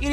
It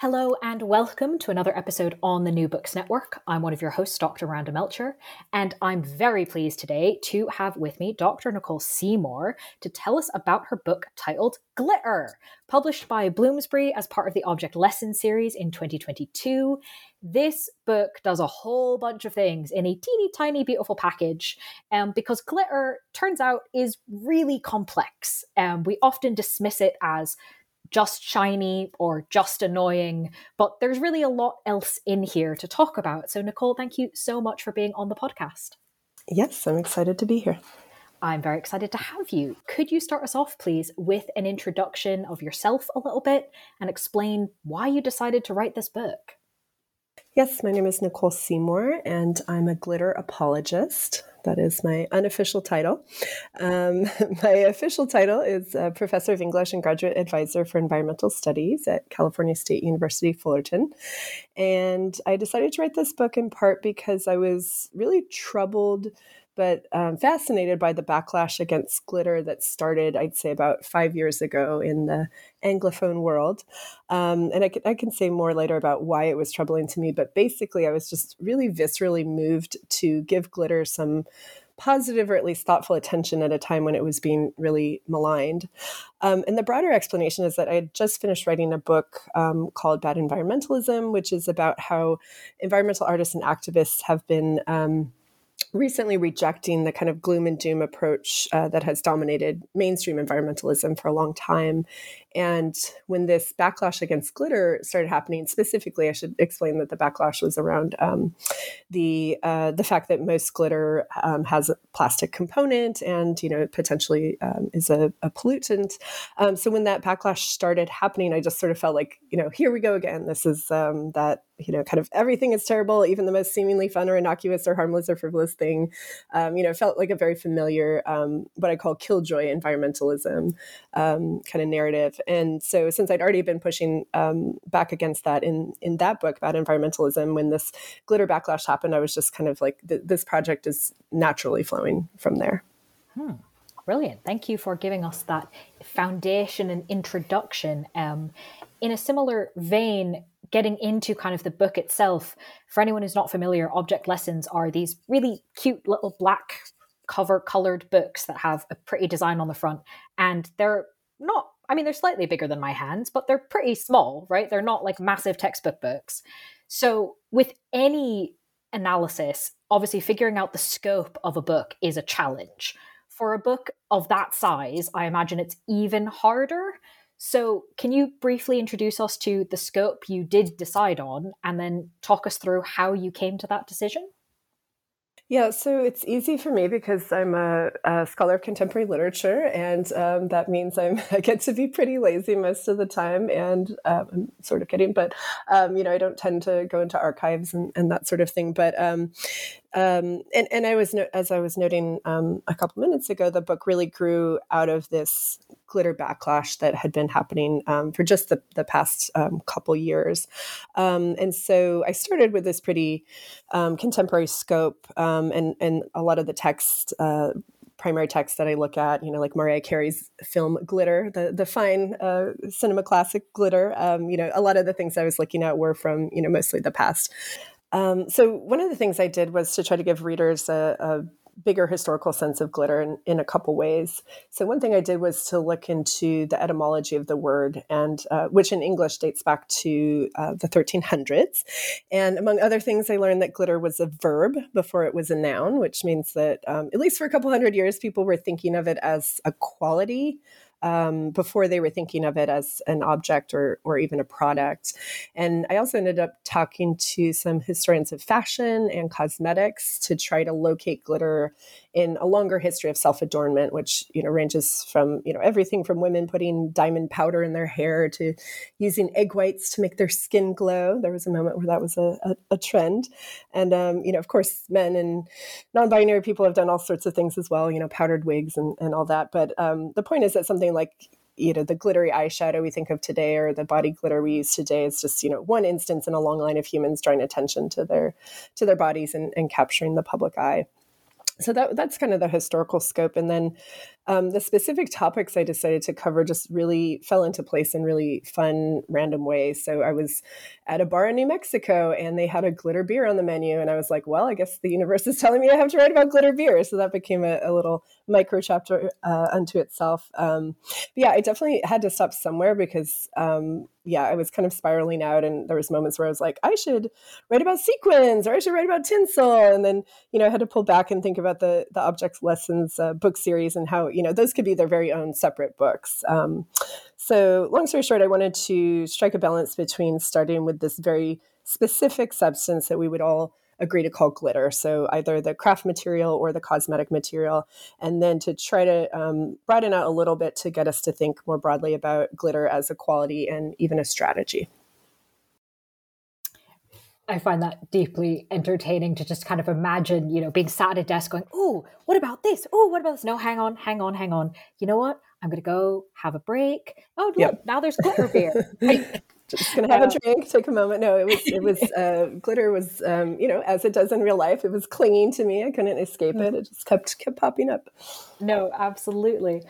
Hello and welcome to another episode on the New Books Network. I'm one of your hosts, Dr. Miranda Melcher, and I'm very pleased today to have with me Dr. Nicole Seymour to tell us about her book titled Glitter, published by Bloomsbury as part of the Object Lessons series in 2022. This book does a whole bunch of things in a teeny tiny beautiful package because glitter, turns out, is really complex. We often dismiss it as just shiny or just annoying, but there's really a lot else in here to talk about. So Nicole, thank you so much for being on the podcast. Yes, I'm excited to be here. I'm very excited to have you. Could you start us off, please, with an introduction of yourself a little bit and explain why you decided to write this book? Yes, my name is Nicole Seymour, and I'm a glitter apologist. That is my unofficial title. My official title is Professor of English and Graduate Advisor for Environmental Studies at California State University, Fullerton. And I decided to write this book in part because I was really troubled but fascinated by the backlash against glitter that started, I'd say, about 5 years ago in the Anglophone world. And I can say more later about why it was troubling to me. But basically, I was just really viscerally moved to give glitter some positive or at least thoughtful attention at a time when it was being really maligned. And the broader explanation is that I had just finished writing a book called Bad Environmentalism, which is about how environmental artists and activists have been recently rejecting the kind of gloom and doom approach that has dominated mainstream environmentalism for a long time. And when this backlash against glitter started happening, specifically, I should explain that the backlash was around the fact that most glitter has a plastic component and, you know, potentially is a pollutant. So when that backlash started happening, I just sort of felt like, you know, here we go again. This is that, you know, kind of everything is terrible, even the most seemingly fun or innocuous or harmless or frivolous thing. You know, it felt like a very familiar, what I call killjoy environmentalism kind of narrative. And so since I'd already been pushing back against that in that book about environmentalism, when this glitter backlash happened, I was just kind of like, this project is naturally flowing from there. Brilliant. Thank you for giving us that foundation and introduction. In a similar vein, getting into kind of the book itself, for anyone who's not familiar, Object Lessons are these really cute little black cover colored books that have a pretty design on the front. And they're not, I mean, they're slightly bigger than my hands, but they're pretty small, right? They're not like massive textbook books. So with any analysis, obviously figuring out the scope of a book is a challenge. For a book of that size, I imagine it's even harder. So can you briefly introduce us to the scope you did decide on and then talk us through how you came to that decision? Yeah, so it's easy for me because I'm a scholar of contemporary literature, and that means I get to be pretty lazy most of the time, and I'm sort of kidding, but I don't tend to go into archives and that sort of thing. But and I was, as I was noting a couple minutes ago, the book really grew out of this glitter backlash that had been happening for just the past couple years, and so I started with this pretty contemporary scope. And a lot of the text, primary text that I look at, like Mariah Carey's film Glitter, the fine cinema classic Glitter, a lot of the things I was looking at were from, mostly the past. So one of the things I did was to try to give readers a bigger historical sense of glitter in a couple ways. So one thing I did was to look into the etymology of the word, and which in English dates back to the 1300s. And among other things, I learned that glitter was a verb before it was a noun, which means that at least for a couple hundred years, people were thinking of it as a quality before they were thinking of it as an object or even a product. And I also ended up talking to some historians of fashion and cosmetics to try to locate glitter in a longer history of self-adornment, which, ranges from, everything from women putting diamond powder in their hair to using egg whites to make their skin glow. There was a moment where that was a trend. And, of course, men and non-binary people have done all sorts of things as well, powdered wigs and all that. But the point is that something like, the glittery eyeshadow we think of today or the body glitter we use today is just, one instance in a long line of humans drawing attention to their bodies and capturing the public eye. So that's kind of the historical scope. And then the specific topics I decided to cover just really fell into place in really fun, random ways. So I was at a bar in New Mexico and they had a glitter beer on the menu. And I was like, well, I guess the universe is telling me I have to write about glitter beer. So that became a little micro chapter unto itself. I definitely had to stop somewhere because, I was kind of spiraling out. And there was moments where I was like, I should write about sequins or I should write about tinsel. And then, I had to pull back and think about the Object Lessons book series and how, those could be their very own separate books. So long story short, I wanted to strike a balance between starting with this very specific substance that we would all agree to call glitter. So either the craft material or the cosmetic material, and then to try to broaden out a little bit to get us to think more broadly about glitter as a quality and even a strategy. I find that deeply entertaining to just kind of imagine, being sat at a desk going, oh, what about this? Oh, what about this? No, hang on. You know what? I'm going to go have a break. Oh, look, Now there's glitter beer. Right? Just going to have a drink, take a moment. No, it was glitter was, as it does in real life, it was clinging to me. I couldn't escape it. It just kept popping up. No, absolutely.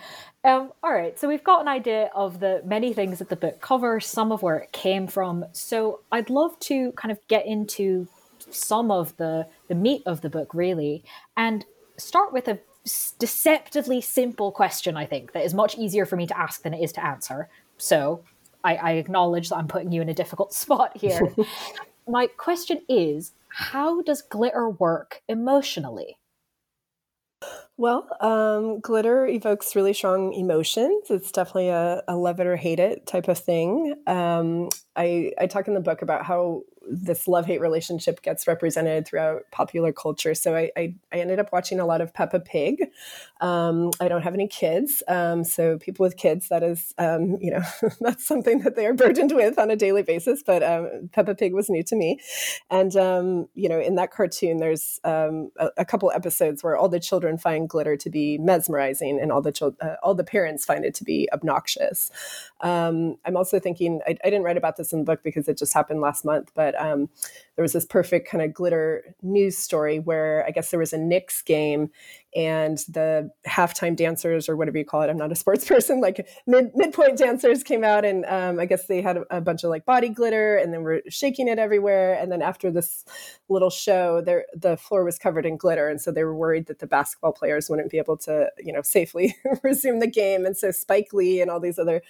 All right. So we've got an idea of the many things that the book covers, some of where it came from. So I'd love to kind of get into some of the meat of the book, really, and start with a deceptively simple question, I think, that is much easier for me to ask than it is to answer. So I acknowledge that I'm putting you in a difficult spot here. My question is, how does glitter work emotionally? Well, glitter evokes really strong emotions. It's definitely a love it or hate it type of thing. I talk in the book about how this love-hate relationship gets represented throughout popular culture. So I ended up watching a lot of Peppa Pig. I don't have any kids. So people with kids, that is, that's something that they are burdened with on a daily basis. But Peppa Pig was new to me. And, in that cartoon, there's a couple episodes where all the children find glitter to be mesmerizing and all the parents find it to be obnoxious. I'm also thinking, I didn't write about this in the book because it just happened last month, but there was this perfect kind of glitter news story where I guess there was a Knicks game and the halftime dancers or whatever you call it, I'm not a sports person, like midpoint dancers came out and I guess they had a bunch of like body glitter and then were shaking it everywhere. And then after this little show, the floor was covered in glitter. And so they were worried that the basketball players wouldn't be able to, safely resume the game. And so Spike Lee and all these other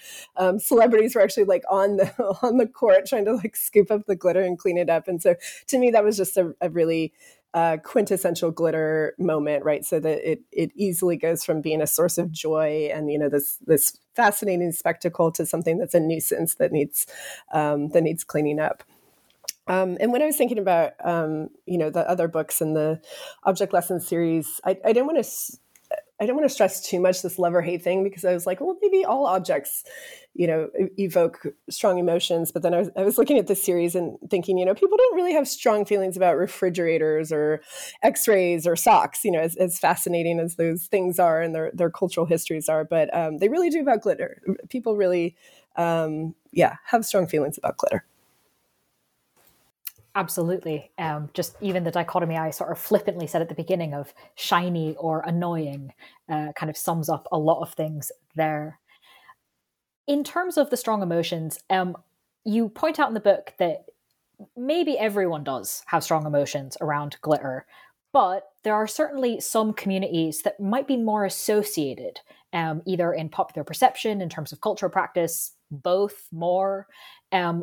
celebrities were actually like on the court trying to like scoop up the glitter and clean it up. And so to me, that was just a really quintessential glitter moment, right? So that it easily goes from being a source of joy and this fascinating spectacle to something that's a nuisance that needs cleaning up. And when I was thinking about, the other books in the Object Lessons series, I didn't want to stress too much this love or hate thing, because I was like, well, maybe all objects, evoke strong emotions. But then I was looking at this series and thinking, people don't really have strong feelings about refrigerators or x-rays or socks, as fascinating as those things are and their cultural histories are. But they really do about glitter. People really, have strong feelings about glitter. Absolutely. Just even the dichotomy I sort of flippantly said at the beginning of shiny or annoying kind of sums up a lot of things there. In terms of the strong emotions, you point out in the book that maybe everyone does have strong emotions around glitter, but there are certainly some communities that might be more associated, either in popular perception, in terms of cultural practice, both more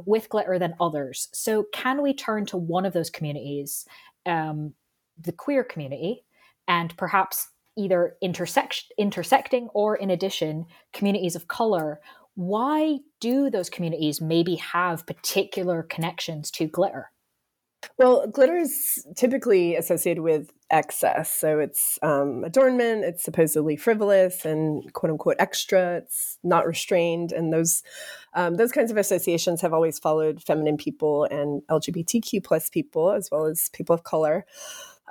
with glitter than others. So can we turn to one of those communities, the queer community, and perhaps either intersecting or, in addition, communities of color? Why do those communities maybe have particular connections to glitter? Well, glitter is typically associated with excess. So it's adornment, it's supposedly frivolous and quote unquote extra, it's not restrained. And those kinds of associations have always followed feminine people and LGBTQ plus people, as well as people of color.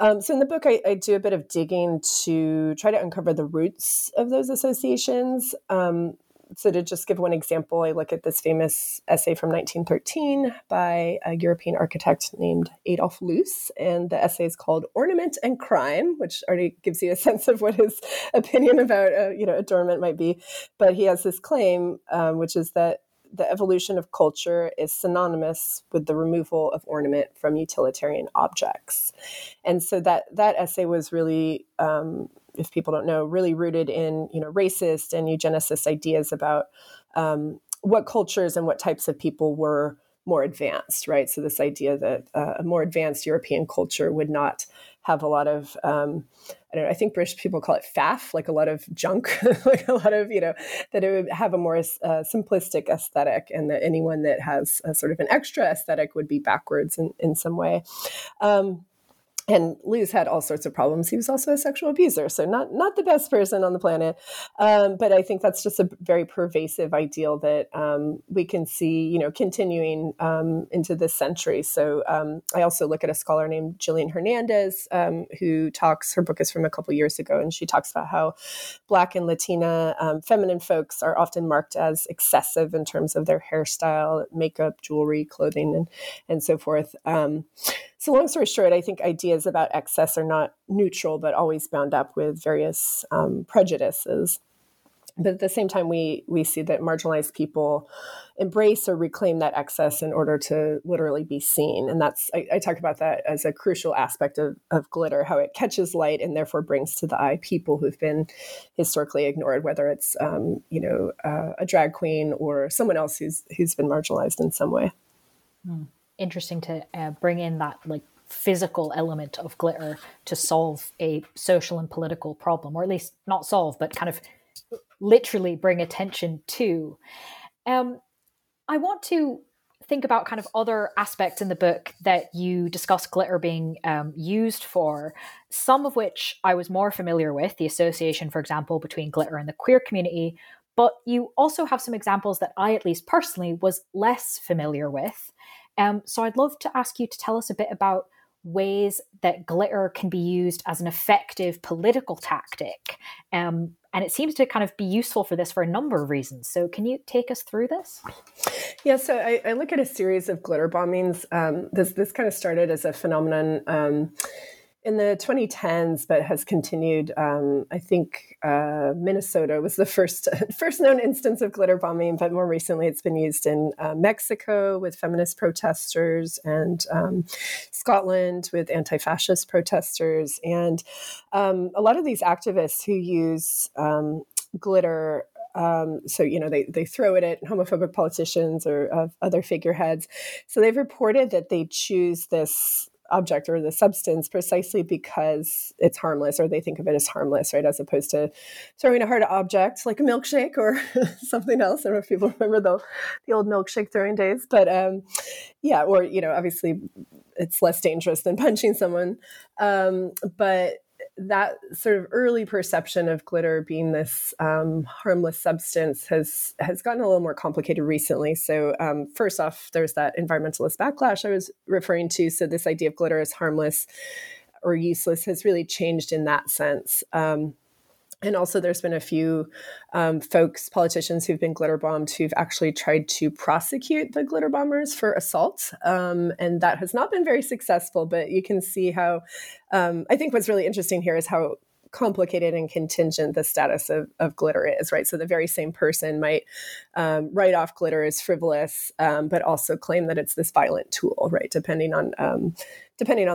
So in the book, I do a bit of digging to try to uncover the roots of those associations. So to just give one example, I look at this famous essay from 1913 by a European architect named Adolf Loos, and the essay is called Ornament and Crime, which already gives you a sense of what his opinion about, adornment might be. But he has this claim, which is that the evolution of culture is synonymous with the removal of ornament from utilitarian objects. And so that essay was really... if people don't know, really rooted in, racist and eugenicist ideas about what cultures and what types of people were more advanced, right? So this idea that a more advanced European culture would not have a lot of, I think British people call it faff, like a lot of junk, like a lot of, that it would have a more simplistic aesthetic, and that anyone that has a sort of an extra aesthetic would be backwards in some way. And Luz had all sorts of problems. He was also a sexual abuser, so not the best person on the planet. But I think that's just a very pervasive ideal that we can see, continuing into this century. So I also look at a scholar named Jillian Hernandez, who talks, her book is from a couple years ago, and she talks about how Black and Latina feminine folks are often marked as excessive in terms of their hairstyle, makeup, jewelry, clothing, and so forth. So long story short, I think ideas about excess are not neutral, but always bound up with various prejudices. But at the same time, we see that marginalized people embrace or reclaim that excess in order to literally be seen. And that's, I talk about that as a crucial aspect of glitter, how it catches light and therefore brings to the eye people who've been historically ignored, whether it's, a drag queen or someone else who's been marginalized in some way. Mm. Interesting to bring in that like physical element of glitter to solve a social and political problem, or at least not solve, but kind of literally bring attention to. I want to think about kind of other aspects in the book that you discuss glitter being used for, some of which I was more familiar with, the association, for example, between glitter and the queer community. But you also have some examples that I, at least personally, was less familiar with. So I'd love to ask you to tell us a bit about ways that glitter can be used as an effective political tactic. And it seems to kind of be useful for this for a number of reasons. So can you take us through this? Yeah, so I look at a series of glitter bombings. This kind of started as a phenomenon in the 2010s, but has continued. I think Minnesota was the first known instance of glitter bombing, but more recently it's been used in Mexico with feminist protesters, and Scotland with anti-fascist protesters. And a lot of these activists who use glitter, they throw it at homophobic politicians or other figureheads. So they've reported that they choose this object or the substance precisely because it's harmless, or they think of it as harmless, right? As opposed to throwing a hard object like a milkshake or something else. I don't know if people remember the old milkshake throwing days, but yeah, or, you know, obviously it's less dangerous than punching someone. But that sort of early perception of glitter being this harmless substance has gotten a little more complicated recently. So first off, there's that environmentalist backlash I was referring to. So this idea of glitter as harmless or useless has really changed in that sense. And also there's been a few folks, politicians who've been glitter bombed who've actually tried to prosecute the glitter bombers for assault. And that has not been very successful, but you can see how, I think what's really interesting here is how complicated and contingent the status of glitter is, right? So the very same person might write off glitter as frivolous, but also claim that it's this violent tool, right? Depending on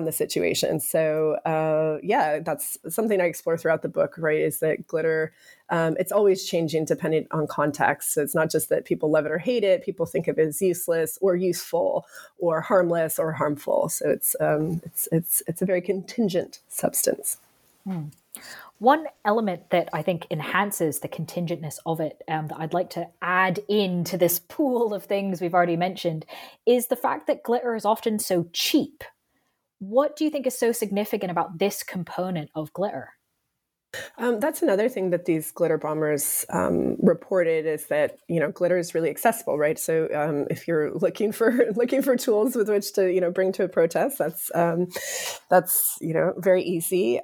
the situation. So yeah, that's something I explore throughout the book, right? Is that glitter, it's always changing depending on context. So it's not just that people love it or hate it. People think of it as useless or useful or harmless or harmful. So it's a very contingent substance. Mm. One element that I think enhances the contingentness of it that I'd like to add into this pool of things we've already mentioned is the fact that glitter is often so cheap. What do you think is so significant about this component of glitter? That's another thing that these glitter bombers reported is that, you know, glitter is really accessible, right? So if you're looking for tools with which to, you know, bring to a protest, that's you know, very easy.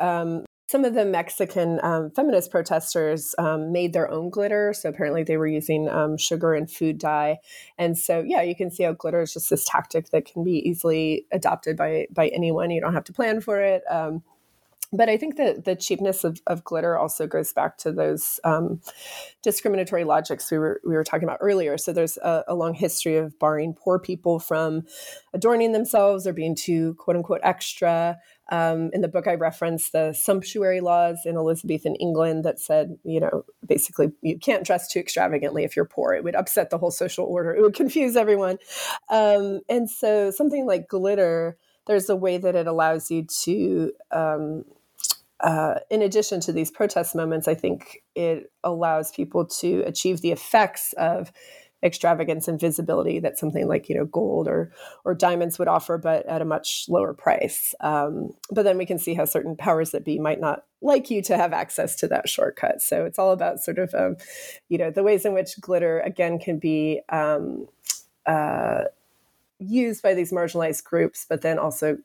Some of the Mexican feminist protesters made their own glitter. So apparently they were using sugar and food dye. And so, yeah, you can see how glitter is just this tactic that can be easily adopted by anyone. You don't have to plan for it. But I think that the cheapness of glitter also goes back to those discriminatory logics we were talking about earlier. So there's a long history of barring poor people from adorning themselves or being too, quote unquote, extra. In the book, I referenced the sumptuary laws in Elizabethan England that said, you know, basically you can't dress too extravagantly if you're poor. It would upset the whole social order. It would confuse everyone. And so something like glitter, there's a way that it allows you to... in addition to these protest moments, I think it allows people to achieve the effects of extravagance and visibility that something like, you know, gold or diamonds would offer, but at a much lower price. But then we can see how certain powers that be might not like you to have access to that shortcut. So it's all about sort of, you know, the ways in which glitter, again, can be used by these marginalized groups, but then also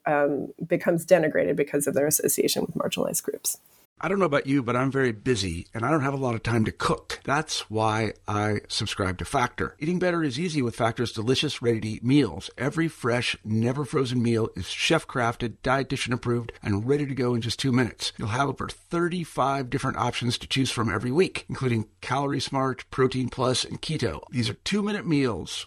becomes denigrated because of their association with marginalized groups. I don't know about you, but I'm very busy and I don't have a lot of time to cook. That's why I subscribe to Factor. Eating better is easy with Factor's delicious, ready-to-eat meals. Every fresh, never frozen meal is chef-crafted, dietitian approved, and ready to go in just 2 minutes. You'll have over 35 different options to choose from every week, including Calorie Smart, Protein Plus, and Keto. These are 2-minute meals.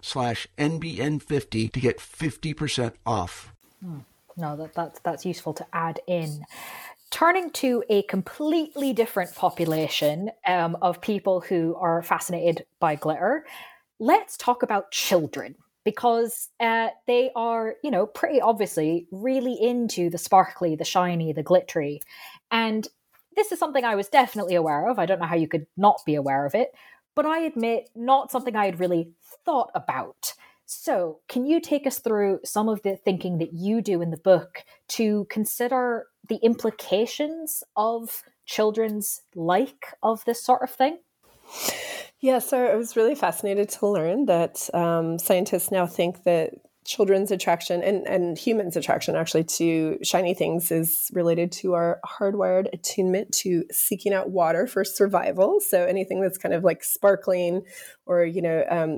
to get 50% off. No, that's useful to add in. Turning to a completely different population of people who are fascinated by glitter, let's talk about children, because they are, you know, pretty obviously really into the sparkly, the shiny, the glittery. And this is something I was definitely aware of. I don't know how you could not be aware of it, but I admit not something I had really thought about. So can you take us through some of the thinking that you do in the book to consider the implications of children's like of this sort of thing? Yeah, so I was really fascinated to learn that scientists now think that children's attraction and humans' attraction actually to shiny things is related to our hardwired attunement to seeking out water for survival. So anything that's kind of like sparkling or,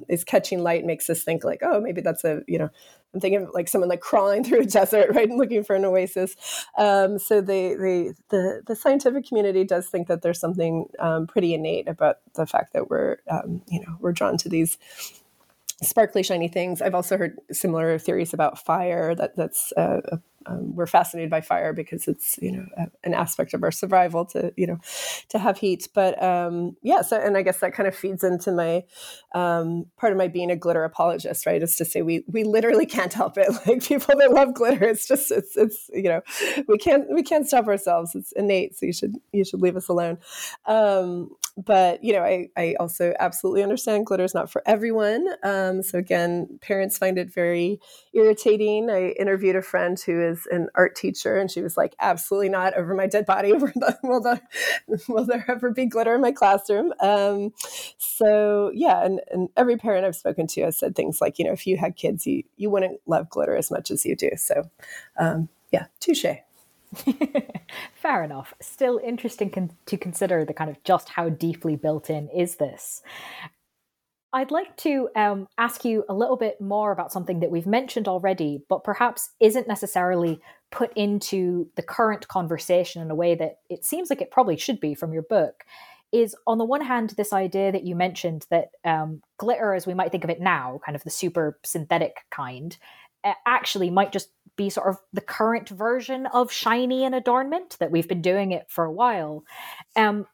is catching light makes us think like, oh, maybe that's I'm thinking of like someone like crawling through a desert, right, and looking for an oasis. So the scientific community does think that there's something pretty innate about the fact that we're drawn to these sparkly, shiny things. I've also heard similar theories about fire. That's we're fascinated by fire because it's an aspect of our survival to have heat. But so, and I guess that kind of feeds into my part of my being a glitter apologist, right? Is to say we literally can't help it. Like people that love glitter, it's we can't stop ourselves. It's innate. So you should leave us alone. But I also absolutely understand glitter is not for everyone. So again, parents find it very irritating. I interviewed a friend who is an art teacher, and she was like, absolutely not, over my dead body. Will there ever be glitter in my classroom? And every parent I've spoken to has said things like, if you had kids, you wouldn't love glitter as much as you do. So touche. Fair enough. Still interesting to consider the kind of just how deeply built in is this. I'd like to ask you a little bit more about something that we've mentioned already, but perhaps isn't necessarily put into the current conversation in a way that it seems like it probably should be from your book, is on the one hand, this idea that you mentioned that glitter, as we might think of it now, kind of the super synthetic kind, actually might just be sort of the current version of shiny and adornment, that we've been doing it for a while. And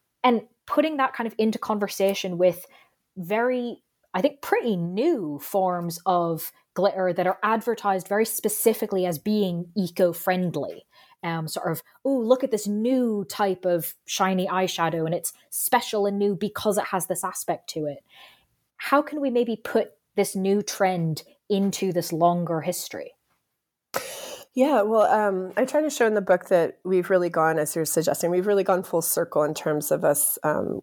putting that kind of into conversation with very, I think, pretty new forms of glitter that are advertised very specifically as being eco-friendly. Look at this new type of shiny eyeshadow, and it's special and new because it has this aspect to it. How can we maybe put this new trend into this longer history? Yeah, well, I try to show in the book that we've really gone, as you're suggesting, we've really gone full circle in terms of us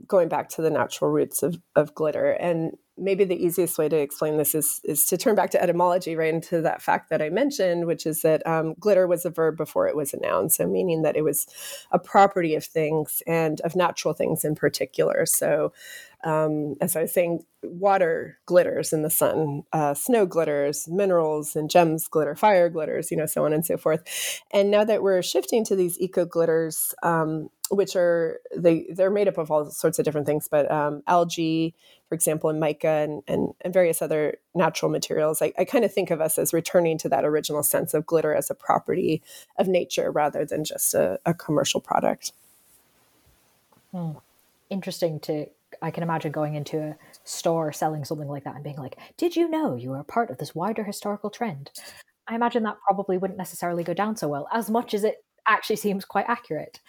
going back to the natural roots of glitter. And maybe the easiest way to explain this is to turn back to etymology, right, and to that fact that I mentioned, which is that glitter was a verb before it was a noun, so meaning that it was a property of things and of natural things in particular. So as I was saying, water glitters in the sun, snow glitters, minerals and gems glitter, fire glitters, so on and so forth. And now that we're shifting to these eco glitters, which are, they're made up of all sorts of different things, but algae, for example, and mica and various other natural materials. I kind of think of us as returning to that original sense of glitter as a property of nature rather than just a commercial product. Interesting I can imagine going into a store selling something like that and being like, did you know you are part of this wider historical trend? I imagine that probably wouldn't necessarily go down so well, as much as it actually seems quite accurate.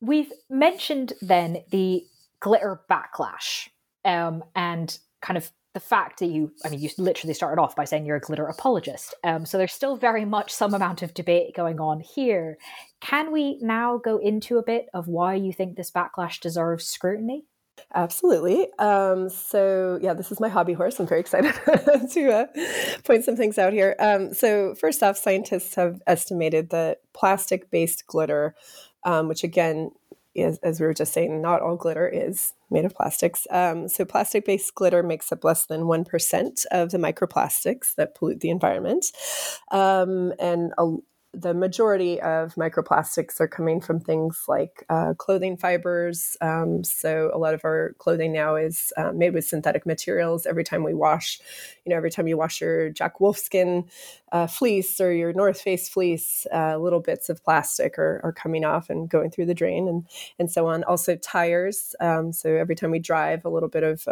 We've mentioned then the glitter backlash and kind of the fact that you literally started off by saying you're a glitter apologist. So there's still very much some amount of debate going on here. Can we now go into a bit of why you think this backlash deserves scrutiny? Absolutely. This is my hobby horse. I'm very excited to point some things out here. So first off, scientists have estimated that plastic-based glitter, which again, is, as we were just saying, not all glitter is made of plastics. So plastic-based glitter makes up less than 1% of the microplastics that pollute the environment. The majority of microplastics are coming from things like clothing fibers. So a lot of our clothing now is made with synthetic materials. Every time we wash, every time you wash your Jack Wolfskin fleece or your North Face fleece, little bits of plastic are coming off and going through the drain and so on. Also tires. So every time we drive, a little bit of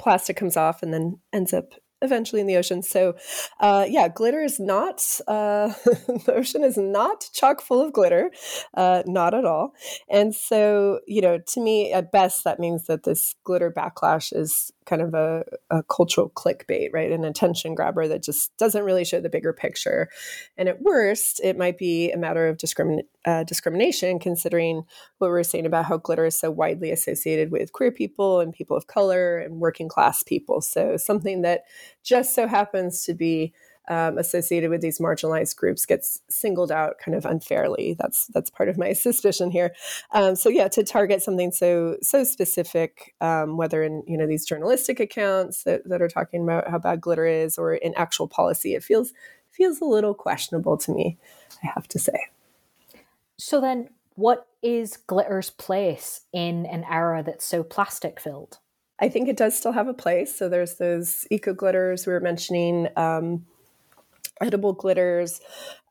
plastic comes off and then ends up eventually in the ocean. So, glitter is not, the ocean is not chock full of glitter, not at all. And so, to me, at best, that means that this glitter backlash is kind of a cultural clickbait, right? An attention grabber that just doesn't really show the bigger picture. And at worst, it might be a matter of discrimination, considering what we were saying about how glitter is so widely associated with queer people and people of color and working class people. So something that just so happens to be associated with these marginalized groups gets singled out kind of unfairly. That's part of my suspicion here. To target something so specific, whether in these journalistic accounts that are talking about how bad glitter is, or in actual policy, it feels a little questionable to me, I have to say. So then, what is glitter's place in an era that's so plastic filled? I think it does still have a place. So there's those eco glitters we were mentioning. Edible glitters.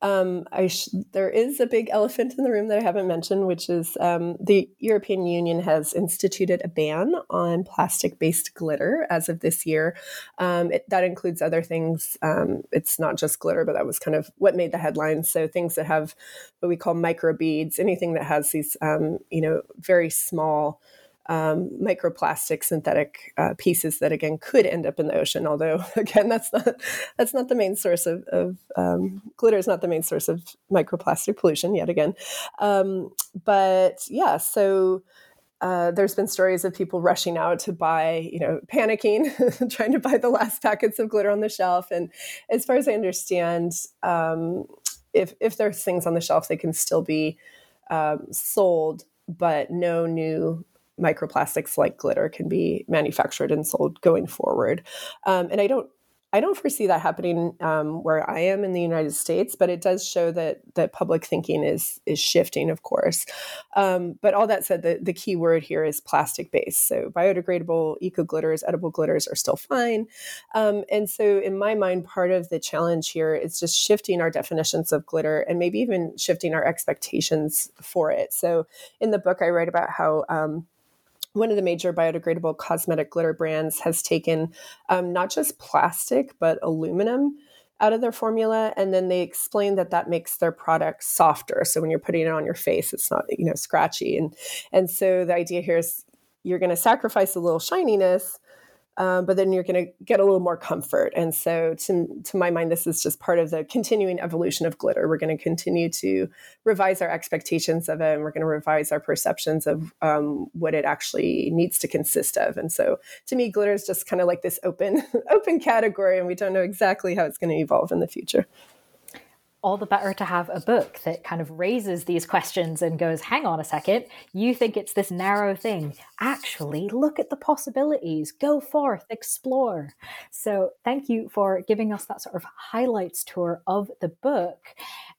There is a big elephant in the room that I haven't mentioned, which is the European Union has instituted a ban on plastic-based glitter as of this year. That includes other things. It's not just glitter, but that was kind of what made the headlines. So things that have what we call microbeads, anything that has these, very small microplastic synthetic pieces that again could end up in the ocean. Although again, that's not the main source of glitter is not the main source of microplastic pollution yet again. There's been stories of people rushing out to buy, panicking, trying to buy the last packets of glitter on the shelf. And as far as I understand, if there's things on the shelf, they can still be sold, but no new microplastics like glitter can be manufactured and sold going forward. And I don't foresee that happening where I am in the United States, but it does show that public thinking is shifting, of course. But all that said, the key word here is plastic-based. So biodegradable eco-glitters, edible glitters are still fine. And so in my mind, part of the challenge here is just shifting our definitions of glitter and maybe even shifting our expectations for it. So in the book, I write about how one of the major biodegradable cosmetic glitter brands has taken not just plastic, but aluminum out of their formula. And then they explain that makes their product softer. So when you're putting it on your face, it's not, scratchy. And so the idea here is you're going to sacrifice a little shininess, but then you're going to get a little more comfort. And so to my mind, this is just part of the continuing evolution of glitter. We're going to continue to revise our expectations of it, and we're going to revise our perceptions of what it actually needs to consist of. And so to me, glitter is just kind of like this open category, and we don't know exactly how it's going to evolve in the future. All the better to have a book that kind of raises these questions and goes, hang on a second, you think it's this narrow thing. Actually, look at the possibilities, go forth, explore. So thank you for giving us that sort of highlights tour of the book.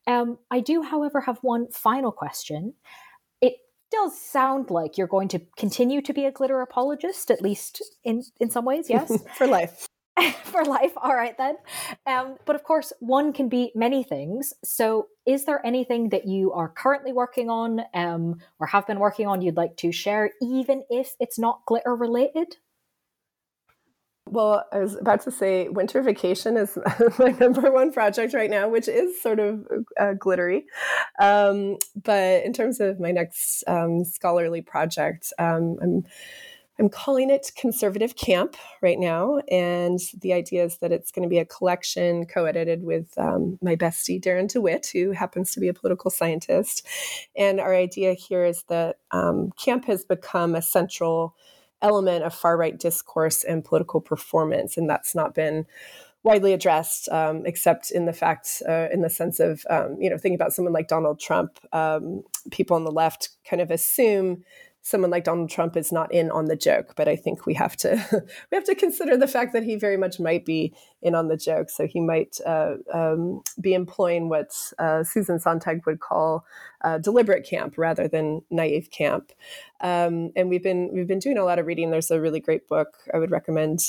I do, however, have one final question. It does sound like you're going to continue to be a glitter apologist, at least in some ways, yes? For life. For life. All right, then. But of course, one can be many things. So is there anything that you are currently working on or have been working on you'd like to share, even if it's not glitter related? Well, I was about to say winter vacation is my number one project right now, which is sort of glittery. But in terms of my next scholarly project, I'm calling it Conservative Camp right now, and the idea is that it's going to be a collection co-edited with my bestie, Darren DeWitt, who happens to be a political scientist. And our idea here is that camp has become a central element of far-right discourse and political performance, and that's not been widely addressed, except in the fact, in the sense of, thinking about someone like Donald Trump. People on the left kind of assume someone like Donald Trump is not in on the joke, but I think we have to consider the fact that he very much might be in on the joke. So he might be employing what Susan Sontag would call deliberate camp rather than naive camp. And we've been doing a lot of reading. There's a really great book I would recommend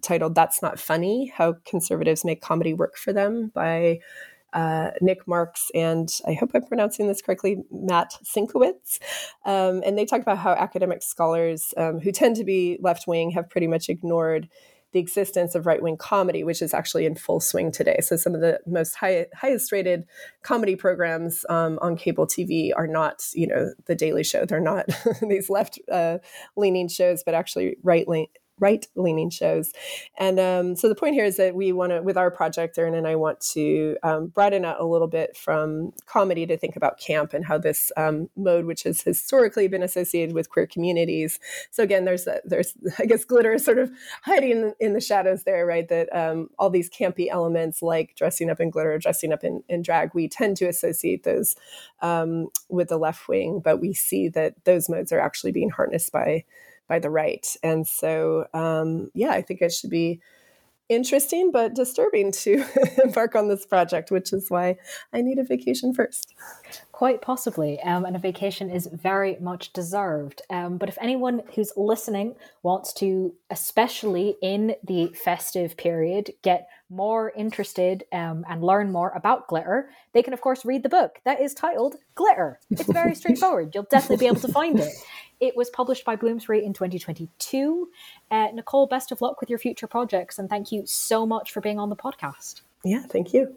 titled "That's Not Funny: How Conservatives Make Comedy Work for Them" by Nick Marx, and I hope I'm pronouncing this correctly, Matt Sinkowitz. And they talk about how academic scholars who tend to be left-wing have pretty much ignored the existence of right-wing comedy, which is actually in full swing today. So some of the most highest rated comedy programs on cable TV are not, the Daily Show. They're not these left-leaning shows, but actually right-wing right-leaning shows. And so the point here is that we want to, with our project, Erin and I want to broaden out a little bit from comedy to think about camp and how this mode, which has historically been associated with queer communities. So again, there's I guess Glitter is sort of hiding in the shadows there, right? That all these campy elements like dressing up in glitter or dressing up in drag, we tend to associate those with the left wing, but we see that those modes are actually being harnessed by the right. And so, I think it should be interesting, but disturbing to embark on this project, which is why I need a vacation first. Quite possibly. And a vacation is very much deserved. But if anyone who's listening wants to, especially in the festive period, get more interested and learn more about Glitter, they can, of course, read the book that is titled Glitter. It's very straightforward. You'll definitely be able to find it. It was published by Bloomsbury in 2022. Nicole, best of luck with your future projects, and thank you so much for being on the podcast. Yeah, thank you.